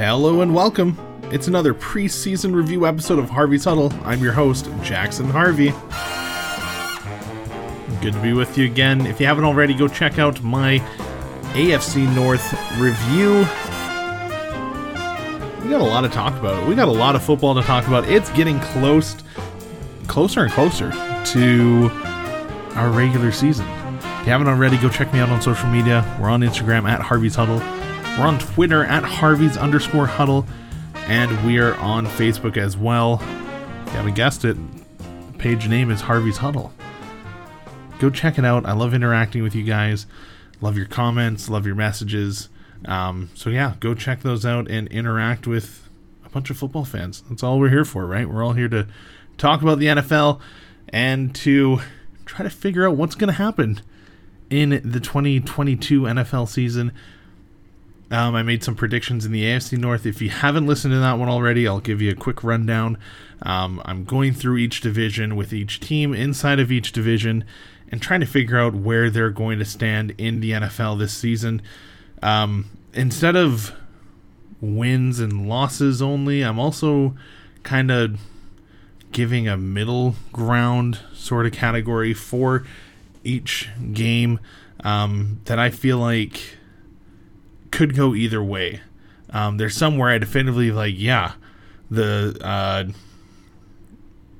Hello and welcome. It's another preseason review episode of Harvey's Huddle. I'm your host, Jackson Harvey. Good to be with you again. If you haven't already, go check out my AFC North review. We got a lot to talk about. We got a lot of football to talk about. It's getting closer and closer to our regular season. If you haven't already, go check me out on social media. We're on Instagram at Harvey's Huddle. We're on Twitter at Harvey's_Huddle. And we are on Facebook as well. If you haven't guessed it, the page name is Harvey's Huddle. Go check it out. I love interacting with you guys. Love your comments. Love your messages. So yeah, go check those out and interact with a bunch of football fans. That's all we're here for, right? We're all here to talk about the NFL and to try to figure out what's going to happen in the 2022 NFL season. I made some predictions in the AFC North. If you haven't listened to that one already, I'll give you a quick rundown. I'm going through each division with each team inside of each division and trying to figure out where they're going to stand in the NFL this season. Instead of wins and losses only, I'm also kind of giving a middle ground sort of category for each game that I feel like could go either way. There's some where I definitively like, yeah, the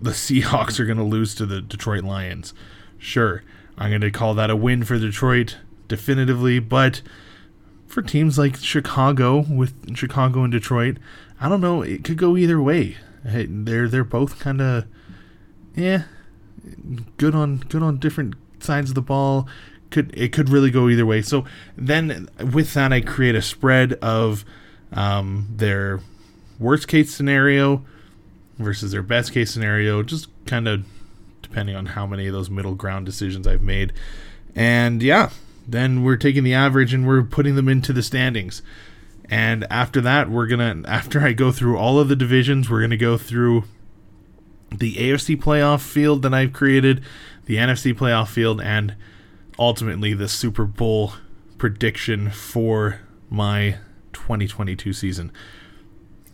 Seahawks are going to lose to the Detroit Lions. Sure, I'm going to call that a win for Detroit definitively, but for teams like Chicago, with Chicago and Detroit, I don't know, it could go either way. Hey, they're both kind of, good on different sides of the ball. Could really go either way. So then with that, I create a spread of their worst case scenario versus their best case scenario, just kind of depending on how many of those middle ground decisions I've made. And yeah, then we're taking the average and we're putting them into the standings. And after that, after I go through all of the divisions, we're going to go through the AFC playoff field that I've created, the NFC playoff field, and ultimately the Super Bowl prediction for my 2022 season.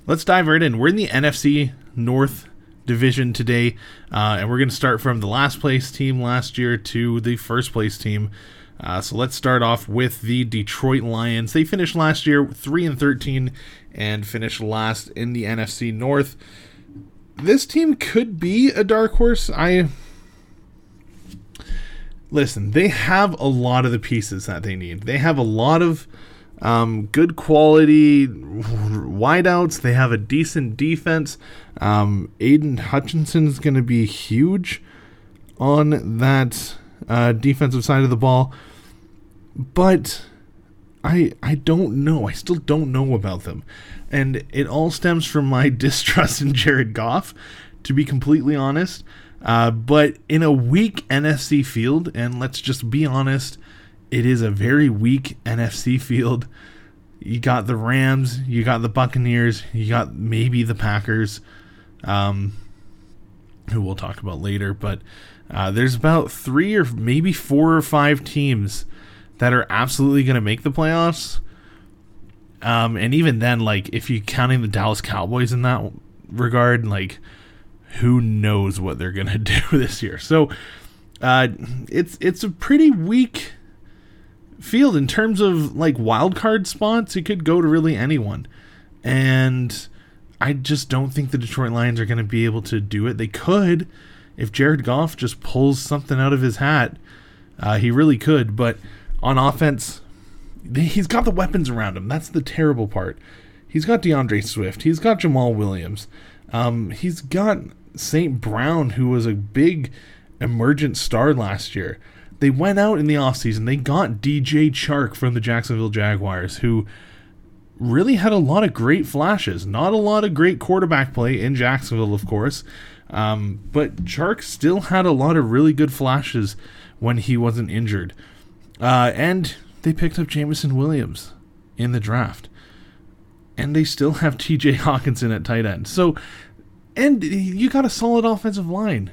Let's dive right in. We're in the NFC North division today, and we're going to start from the last place team last year to the first place team. So let's start off with the Detroit Lions. They finished last year 3-13 and finished last in the NFC North. This team could be a dark horse. Listen, they have a lot of the pieces that they need. They have a lot of good quality wideouts. They have a decent defense. Aiden Hutchinson is going to be huge on that defensive side of the ball, but I don't know. I still don't know about them, and it all stems from my distrust in Jared Goff, to be completely honest. But in a weak NFC field, and let's just be honest, it is a very weak NFC field. You got the Rams, you got the Buccaneers, you got maybe the Packers, who we'll talk about later, but there's about 3 or maybe 4 or 5 teams that are absolutely going to make the playoffs. And even then, like, if you're counting the Dallas Cowboys in that regard, like, who knows what they're going to do this year. So it's a pretty weak field in terms of, like, wild card spots. It could go to really anyone. And I just don't think the Detroit Lions are going to be able to do it. They could, if Jared Goff just pulls something out of his hat, he really could. But on offense, he's got the weapons around him. That's the terrible part. He's got DeAndre Swift. He's got Jamal Williams. He's got St. Brown, who was a big emergent star last year. They went out in the offseason. They got DJ Chark from the Jacksonville Jaguars, who really had a lot of great flashes. Not a lot of great quarterback play in Jacksonville, of course. But Chark still had a lot of really good flashes when he wasn't injured. And they picked up Jameson Williams in the draft. And they still have TJ Hawkinson at tight end. So, and you got a solid offensive line.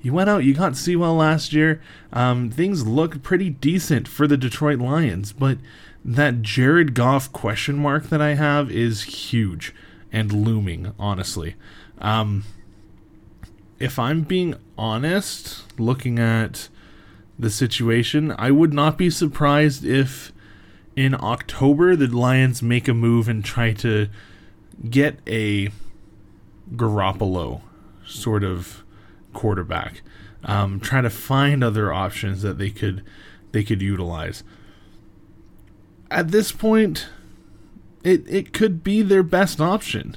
You went out, you got Sewell last year. Things look pretty decent for the Detroit Lions, but that Jared Goff question mark that I have is huge and looming, honestly. If I'm being honest, looking at the situation, I would not be surprised if in October the Lions make a move and try to get a Garoppolo sort of quarterback. Try to find other options that they could utilize. At this point, it could be their best option.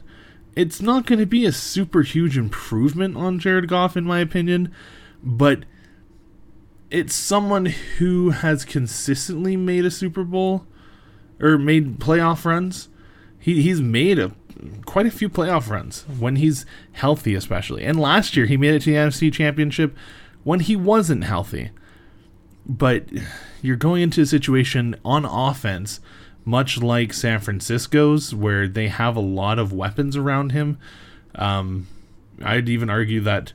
It's not going to be a super huge improvement on Jared Goff, in my opinion, but it's someone who has consistently made a Super Bowl or made playoff runs. He's made quite a few playoff runs when he's healthy, especially. And last year, he made it to the NFC Championship when he wasn't healthy. But you're going into a situation on offense, much like San Francisco's, where they have a lot of weapons around him. I'd even argue that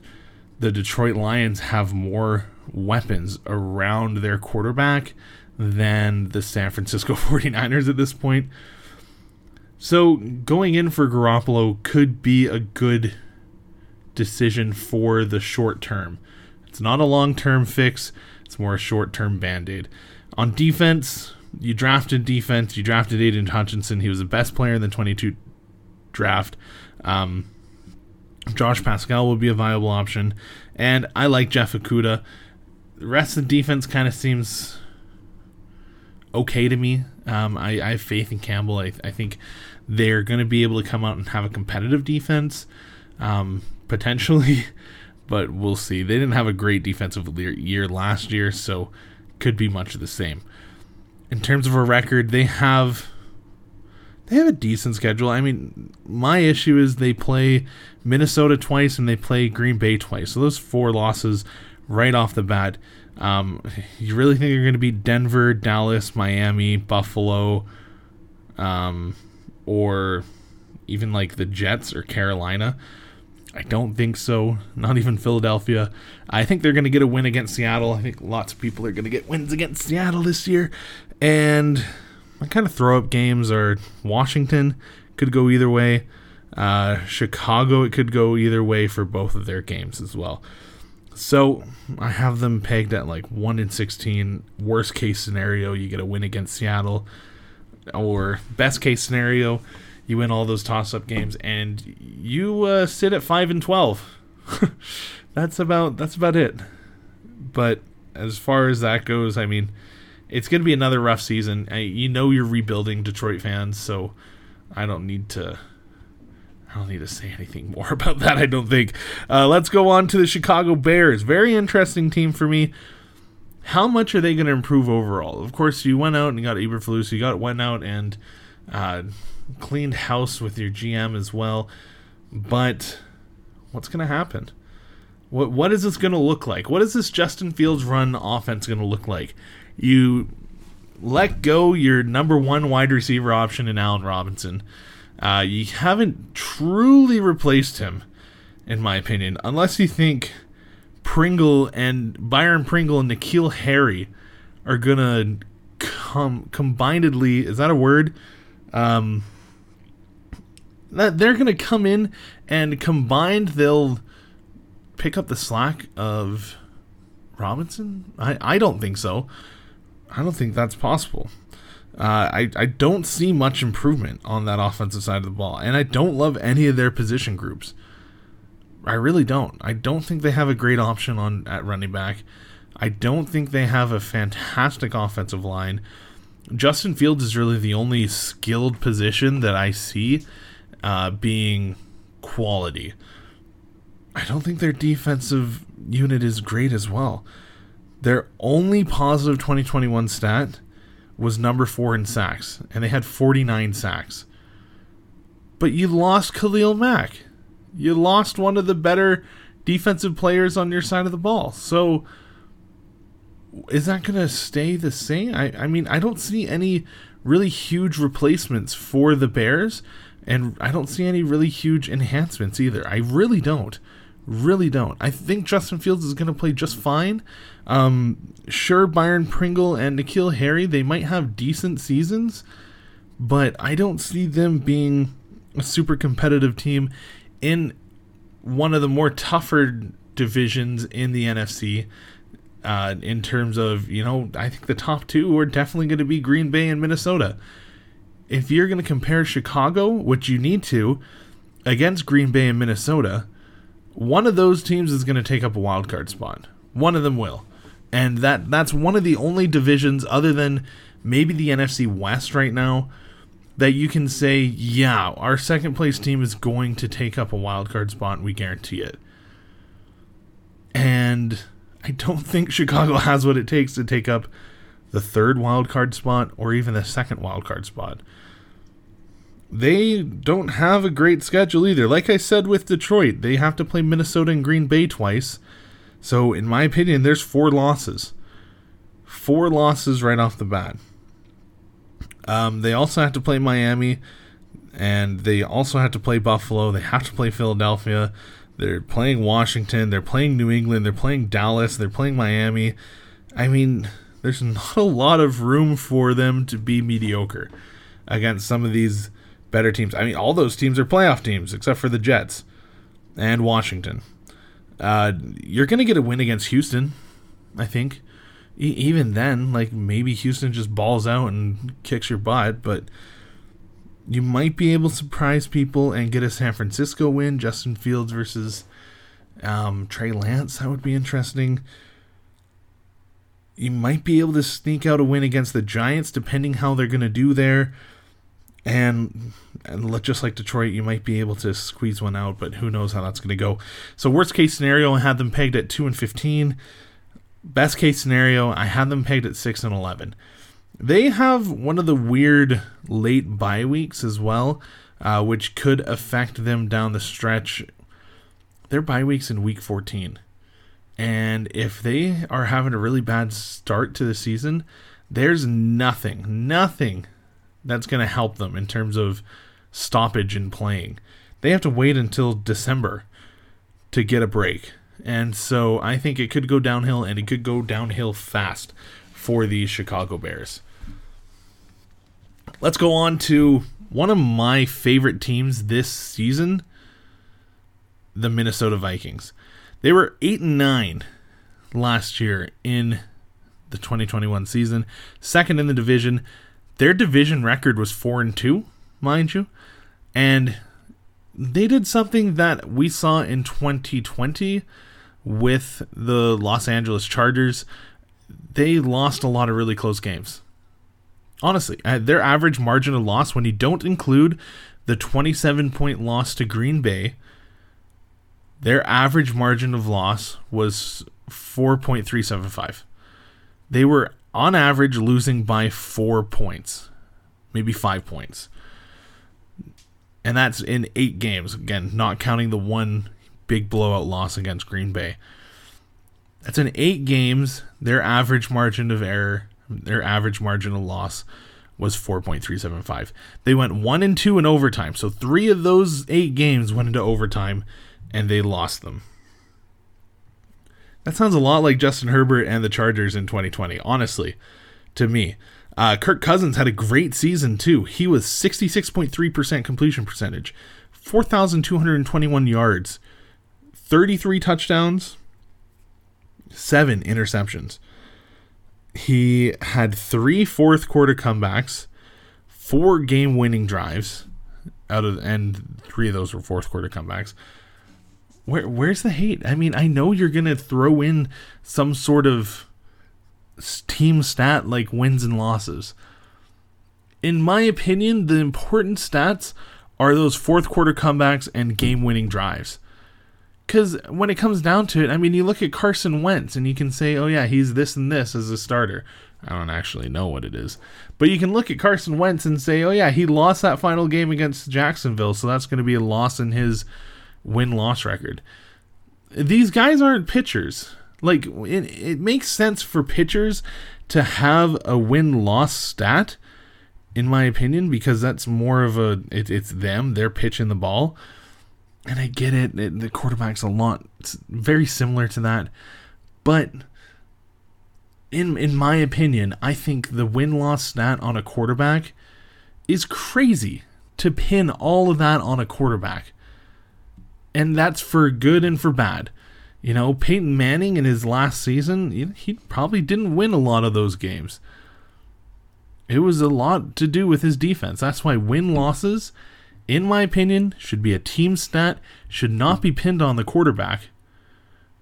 the Detroit Lions have more weapons around their quarterback than the San Francisco 49ers at this point. So going in for Garoppolo could be a good decision for the short term. It's not a long-term fix. It's more a short-term Band-Aid. On defense, you drafted Aiden Hutchinson. He was the best player in the 22 draft. Josh Pascal would be a viable option. And I like Jeff Okudah. The rest of the defense kind of seems okay to me. I have faith in Campbell. I think they're going to be able to come out and have a competitive defense, potentially. But we'll see. They didn't have a great defensive year last year, so could be much of the same. In terms of a record, they have a decent schedule. I mean, my issue is they play Minnesota twice and they play Green Bay twice. So those four losses right off the bat. You really think you're going to beat Denver, Dallas, Miami, Buffalo, or even like the Jets or Carolina? I don't think so. Not even Philadelphia. I think they're going to get a win against Seattle. I think lots of people are going to get wins against Seattle this year. And my kind of throw-up games are Washington. Could go either way. Chicago, it could go either way for both of their games as well. So I have them pegged at like 1-16. Worst case scenario, you get a win against Seattle. Or best case scenario, you win all those toss-up games, and you sit at 5-12. That's about it. But as far as that goes, I mean, it's going to be another rough season. You're rebuilding, Detroit fans, so I don't need to say anything more about that, I don't think. Let's go on to the Chicago Bears. Very interesting team for me. How much are they going to improve overall? Of course, you went out and got Eberflus. You went out and cleaned house with your GM as well, but what's going to happen? What is this going to look like? What is this Justin Fields run offense going to look like? You let go your number one wide receiver option in Allen Robinson. You haven't truly replaced him, in my opinion, unless you think Byron Pringle and Nikhil Harry are going to combinedly, is that a word? That they're going to come in and combined they'll pick up the slack of Robinson? I don't think so. I don't think that's possible. I don't see much improvement on that offensive side of the ball, and I don't love any of their position groups. I really don't. I don't think they have a great option at running back. I don't think they have a fantastic offensive line. Justin Fields is really the only skilled position that I see being quality. I don't think their defensive unit is great as well. Their only positive 2021 stat was number 4 in sacks, and they had 49 sacks. But you lost Khalil Mack. You lost one of the better defensive players on your side of the ball. So is that going to stay the same? I mean, I don't see any really huge replacements for the Bears, and I don't see any really huge enhancements either. I really don't. Really don't. I think Justin Fields is going to play just fine. Sure, Byron Pringle and Nikhil Harry, they might have decent seasons, but I don't see them being a super competitive team in one of the more tougher divisions in the NFC. In terms of, you know, I think the top two are definitely going to be Green Bay and Minnesota. If you're going to compare Chicago, which you need to, against Green Bay and Minnesota, one of those teams is going to take up a wild card spot. One of them will. And that's one of the only divisions other than maybe the NFC West right now that you can say, yeah, our second place team is going to take up a wild card spot and we guarantee it. And I don't think Chicago has what it takes to take up the third wild card spot or even the second wild card spot. They don't have a great schedule either. Like I said with Detroit, they have to play Minnesota and Green Bay twice. So, in my opinion, there's four losses. Four losses right off the bat. They also have to play Miami, and they also have to play Buffalo. They have to play Philadelphia. They're playing Washington. They're playing New England. They're playing Dallas. They're playing Miami. I mean, there's not a lot of room for them to be mediocre against some of these better teams. I mean, all those teams are playoff teams except for the Jets and Washington. You're going to get a win against Houston, I think. Even then, like, maybe Houston just balls out and kicks your butt, but you might be able to surprise people and get a San Francisco win. Justin Fields versus Trey Lance, that would be interesting. You might be able to sneak out a win against the Giants, depending how they're going to do there. And just like Detroit, you might be able to squeeze one out, but who knows how that's going to go. So worst case scenario, I had them pegged at 2-15. Best case scenario, I had them pegged at 6-11. They have one of the weird late bye weeks as well, which could affect them down the stretch. Their bye week's in week 14. And if they are having a really bad start to the season, there's nothing that's going to help them in terms of stoppage in playing. They have to wait until December to get a break. And so I think it could go downhill, and it could go downhill fast for the Chicago Bears. Let's go on to one of my favorite teams this season, the Minnesota Vikings. They were 8-9 last year in the 2021 season, second in the division. Their division record was 4-2, mind you, and they did something that we saw in 2020 with the Los Angeles Chargers. They lost a lot of really close games. Honestly, their average margin of loss, when you don't include the 27-point loss to Green Bay, their average margin of loss was 4.375. They were on average losing by 4 points, maybe 5 points. And that's in 8 games, again, not counting the one big blowout loss against Green Bay. That's in 8 games, their average margin of error, their average margin of loss was 4.375. They went 1-2 in overtime, so 3 of those 8 games went into overtime, and they lost them. That sounds a lot like Justin Herbert and the Chargers in 2020, honestly, to me. Kirk Cousins had a great season, too. He was 66.3% completion percentage, 4,221 yards, 33 touchdowns, 7 interceptions. He had 3 fourth-quarter comebacks, 4 game-winning drives, and 3 of those were fourth-quarter comebacks. Where's the hate? I mean, I know you're going to throw in some sort of team stat like wins and losses. In my opinion, the important stats are those fourth quarter comebacks and game-winning drives. Because when it comes down to it, I mean, you look at Carson Wentz and you can say, oh yeah, he's this and this as a starter. I don't actually know what it is. But you can look at Carson Wentz and say, oh yeah, he lost that final game against Jacksonville, so that's going to be a loss in his win-loss record. These guys aren't pitchers. Like, it makes sense for pitchers to have a win-loss stat, in my opinion, because that's more of a, it's them, they're pitching the ball. And I get it. The quarterback's a lot. It's very similar to that. But in my opinion, I think the win-loss stat on a quarterback is crazy to pin all of that on a quarterback. And that's for good and for bad. You know, Peyton Manning in his last season, he probably didn't win a lot of those games. It was a lot to do with his defense. That's why win-losses, in my opinion, should be a team stat, should not be pinned on the quarterback.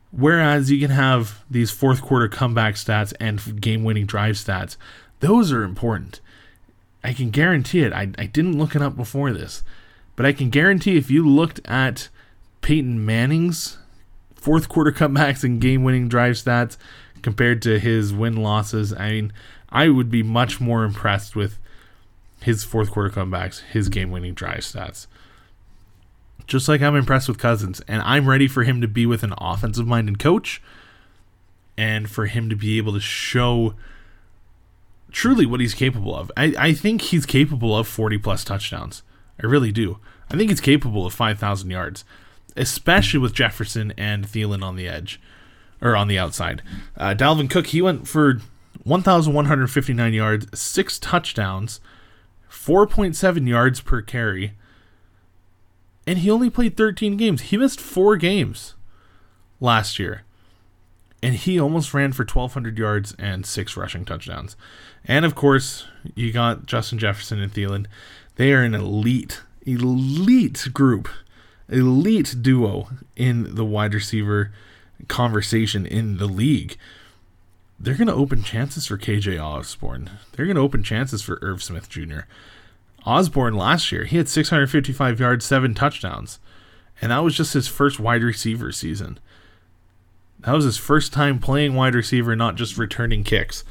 Whereas you can have these fourth quarter comeback stats and game-winning drive stats. Those are important. I can guarantee it. I didn't look it up before this. But I can guarantee if you looked at Peyton Manning's fourth quarter comebacks and game-winning drive stats compared to his win-losses, I mean, I would be much more impressed with his fourth quarter comebacks, his game-winning drive stats. Just like I'm impressed with Cousins, and I'm ready for him to be with an offensive-minded coach and for him to be able to show truly what he's capable of. I think he's capable of 40-plus touchdowns. I really do. I think he's capable of 5,000 yards, especially with Jefferson and Thielen on the edge, or on the outside. Dalvin Cook, he went for 1,159 yards, 6 touchdowns, 4.7 yards per carry, and he only played 13 games. He missed 4 games last year. And he almost ran for 1,200 yards and 6 rushing touchdowns. And, of course, you got Justin Jefferson and Thielen. They are an elite group, elite duo in the wide receiver conversation in the league. They're going to open chances for KJ Osborne. They're going to open chances for Irv Smith Jr. Osborne last year, he had 655 yards, 7 touchdowns. And that was just his first wide receiver season. That was his first time playing wide receiver, not just returning kicks.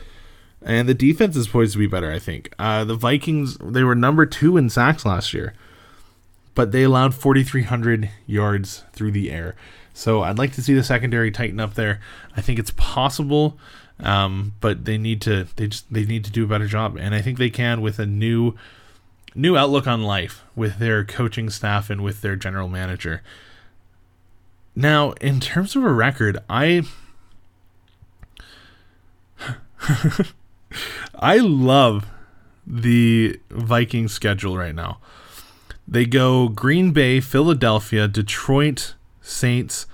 And the defense is poised to be better, I think. The Vikings, they were number 2 in sacks last year. But they allowed 4,300 yards through the air. So I'd like to see the secondary tighten up there. I think it's possible, but they need to do a better job. And I think they can with a new outlook on life with their coaching staff and with their general manager. Now, in terms of a record, I love the Vikings schedule right now. They go Green Bay, Philadelphia, Detroit, Saints,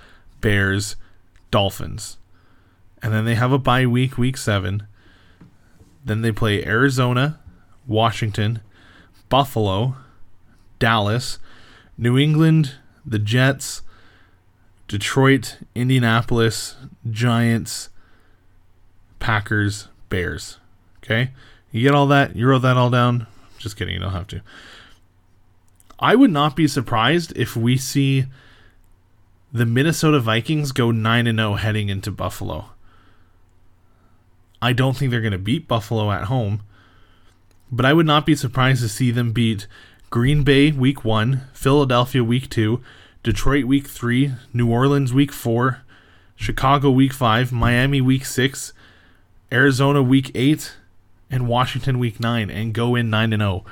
Bears, Dolphins. And then they have a bye week, week 7. Then they play Arizona, Washington, Buffalo, Dallas, New England, the Jets, Detroit, Indianapolis, Giants, Packers, Bears. Okay? You get all that? You wrote that all down? Just kidding. You don't have to. I would not be surprised if we see the Minnesota Vikings go 9-0 heading into Buffalo. I don't think they're going to beat Buffalo at home, but I would not be surprised to see them beat Green Bay week 1, Philadelphia week 2, Detroit week 3, New Orleans week 4, Chicago week 5, Miami week 6, Arizona week 8, and Washington week 9, and go in 9-0.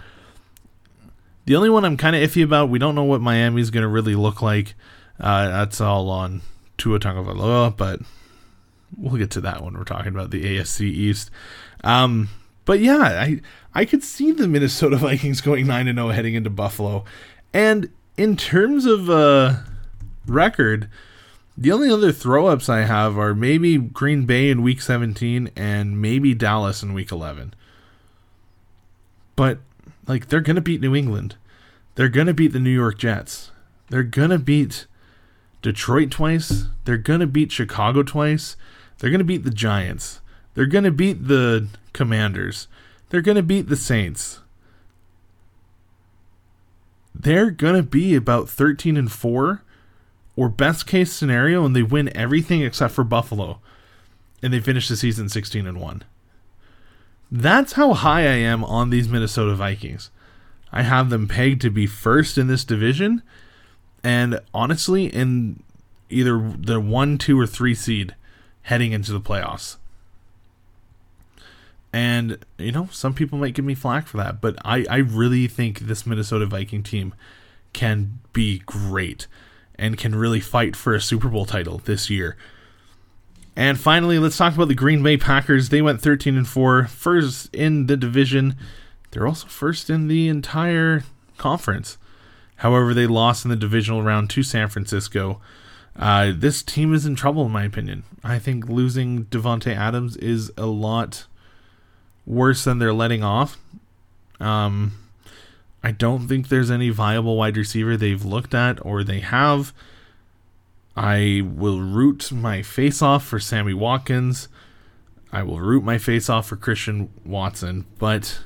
The only one I'm kind of iffy about, we don't know what Miami's going to really look like. That's all on Tua Tagovailoa, but we'll get to that when we're talking about the AFC East. But yeah, I could see the Minnesota Vikings going 9-0 heading into Buffalo. And in terms of record, the only other throw-ups I have are maybe Green Bay in Week 17 and maybe Dallas in Week 11. But like, they're going to beat New England. They're going to beat the New York Jets. They're going to beat Detroit twice. They're going to beat Chicago twice. They're going to beat the Giants. They're going to beat the Commanders. They're going to beat the Saints. They're going to be about 13-4 or best case scenario, and they win everything except for Buffalo, and they finish the season 16-1. That's how high I am on these Minnesota Vikings. I have them pegged to be first in this division, and honestly, in either the 1, 2, or 3 seed heading into the playoffs. And, you know, some people might give me flack for that, but I really think this Minnesota Viking team can be great. and can really fight for a Super Bowl title this year. And finally, let's talk about the Green Bay Packers. They went 13-4, first in the division. They're also first in the entire conference. However, they lost in the divisional round to San Francisco. This team is in trouble, in my opinion. I think losing Devontae Adams is a lot worse than they're letting off. I don't think there's any viable wide receiver they've looked at or they have. I will root my face off for Sammy Watkins. I will root my face off for Christian Watson. But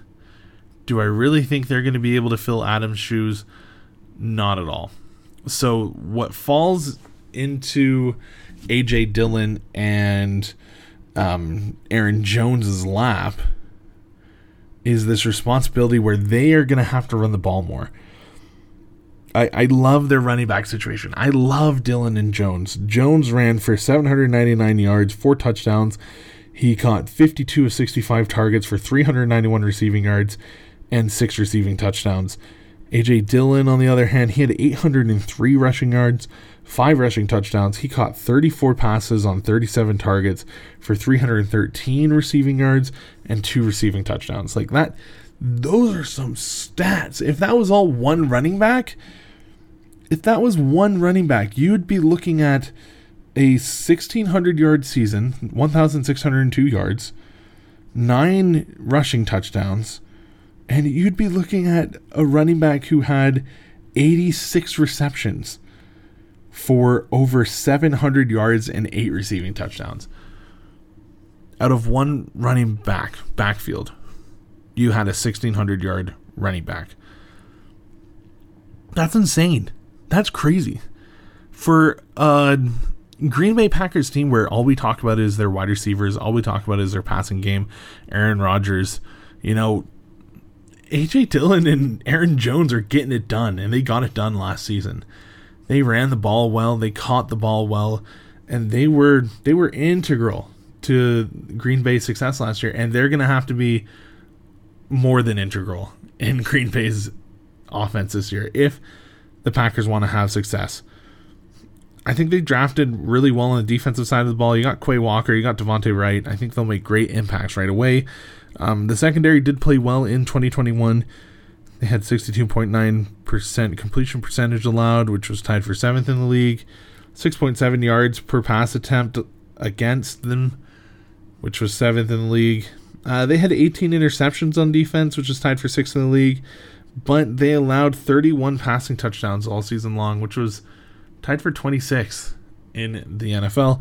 do I really think they're going to be able to fill Adams' shoes? Not at all. So what falls into A.J. Dillon and Aaron Jones' lap is this responsibility where they are going to have to run the ball more. I love their running back situation. I love Dillon and Jones. Jones ran for 799 yards, 4 touchdowns. He caught 52 of 65 targets for 391 receiving yards and 6 receiving touchdowns. A.J. Dillon, on the other hand, he had 803 rushing yards, 5 rushing touchdowns. He caught 34 passes on 37 targets for 313 receiving yards and 2 receiving touchdowns. Like that, those are some stats. If that was all one running back, you would be looking at a 1,600-yard season, 1,602 yards, 9 rushing touchdowns, and you'd be looking at a running back who had 86 receptions for over 700 yards and 8 receiving touchdowns. Out of one running backfield, you had a 1,600-yard running back. That's insane. That's crazy. For a Green Bay Packers team where all we talk about is their wide receivers, all we talk about is their passing game, Aaron Rodgers, you know, A.J. Dillon and Aaron Jones are getting it done, and they got it done last season. They ran the ball well, they caught the ball well, and they were integral to Green Bay's success last year, and they're going to have to be more than integral in Green Bay's offense this year if the Packers want to have success. I think they drafted really well on the defensive side of the ball. You got Quay Walker, you got Devontae Wright. I think they'll make great impacts right away. The secondary did play well in 2021. They had 62.9% completion percentage allowed, which was tied for 7th in the league. 6.7 yards per pass attempt against them, which was 7th in the league. They had 18 interceptions on defense, which is tied for 6th in the league. But they allowed 31 passing touchdowns all season long, which was tied for 26th in the NFL.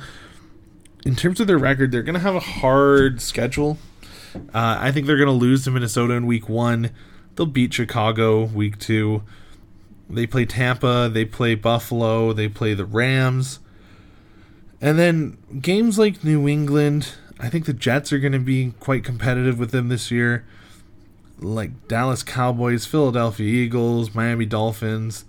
In terms of their record, they're going to have a hard schedule. I think they're going to lose to Minnesota in week 1. They'll beat Chicago week 2. They play Tampa. They play Buffalo. They play the Rams. And then games like New England. I think the Jets are going to be quite competitive with them this year. Like Dallas Cowboys, Philadelphia Eagles, Miami Dolphins,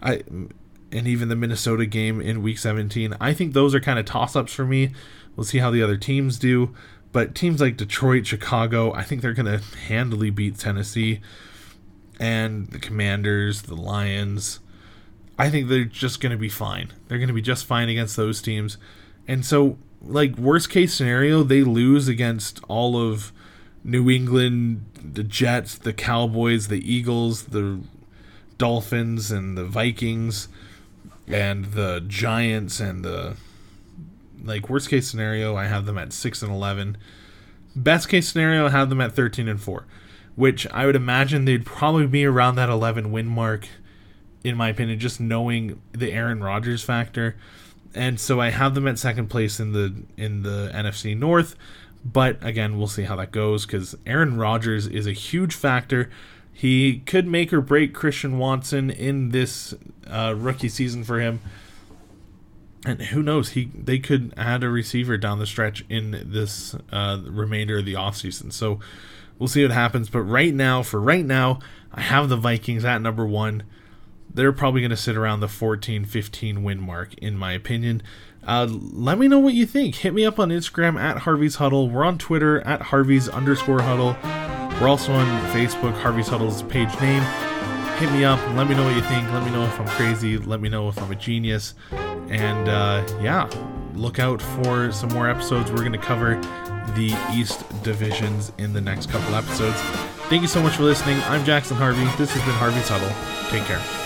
and even the Minnesota game in week 17. I think those are kind of toss-ups for me. We'll see how the other teams do. But teams like Detroit, Chicago, I think they're going to handily beat Tennessee and the Commanders, the Lions. I think they're just going to be fine. They're going to be just fine against those teams. And so, like, worst case scenario, they lose against all of New England, the Jets, the Cowboys, the Eagles, the Dolphins, and the Vikings, and the Giants, and the... Like, worst case scenario, I have them at 6-11. Best case scenario, I have them at 13-4, which I would imagine they'd probably be around that 11 win mark, in my opinion, just knowing the Aaron Rodgers factor. And so I have them at second place in the NFC North. But again, we'll see how that goes because Aaron Rodgers is a huge factor. He could make or break Christian Watson in this rookie season for him. And who knows, they could add a receiver down the stretch in this remainder of the offseason. So we'll see what happens. But right now, I have the Vikings at number 1. They're probably going to sit around the 14-15 win mark, in my opinion. Let me know what you think. Hit me up on Instagram at Harvey's Huddle. We're on Twitter at Harvey's _Huddle. We're also on Facebook, Harvey's Huddle's page name. hit me up. Let me know what you think. Let me know if I'm crazy. Let me know if I'm a genius. And yeah, look out for some more episodes. We're going to cover the East divisions in the next couple episodes. Thank you so much for listening. I'm Jackson Harvey. This has been Harvey Tuttle. Take care.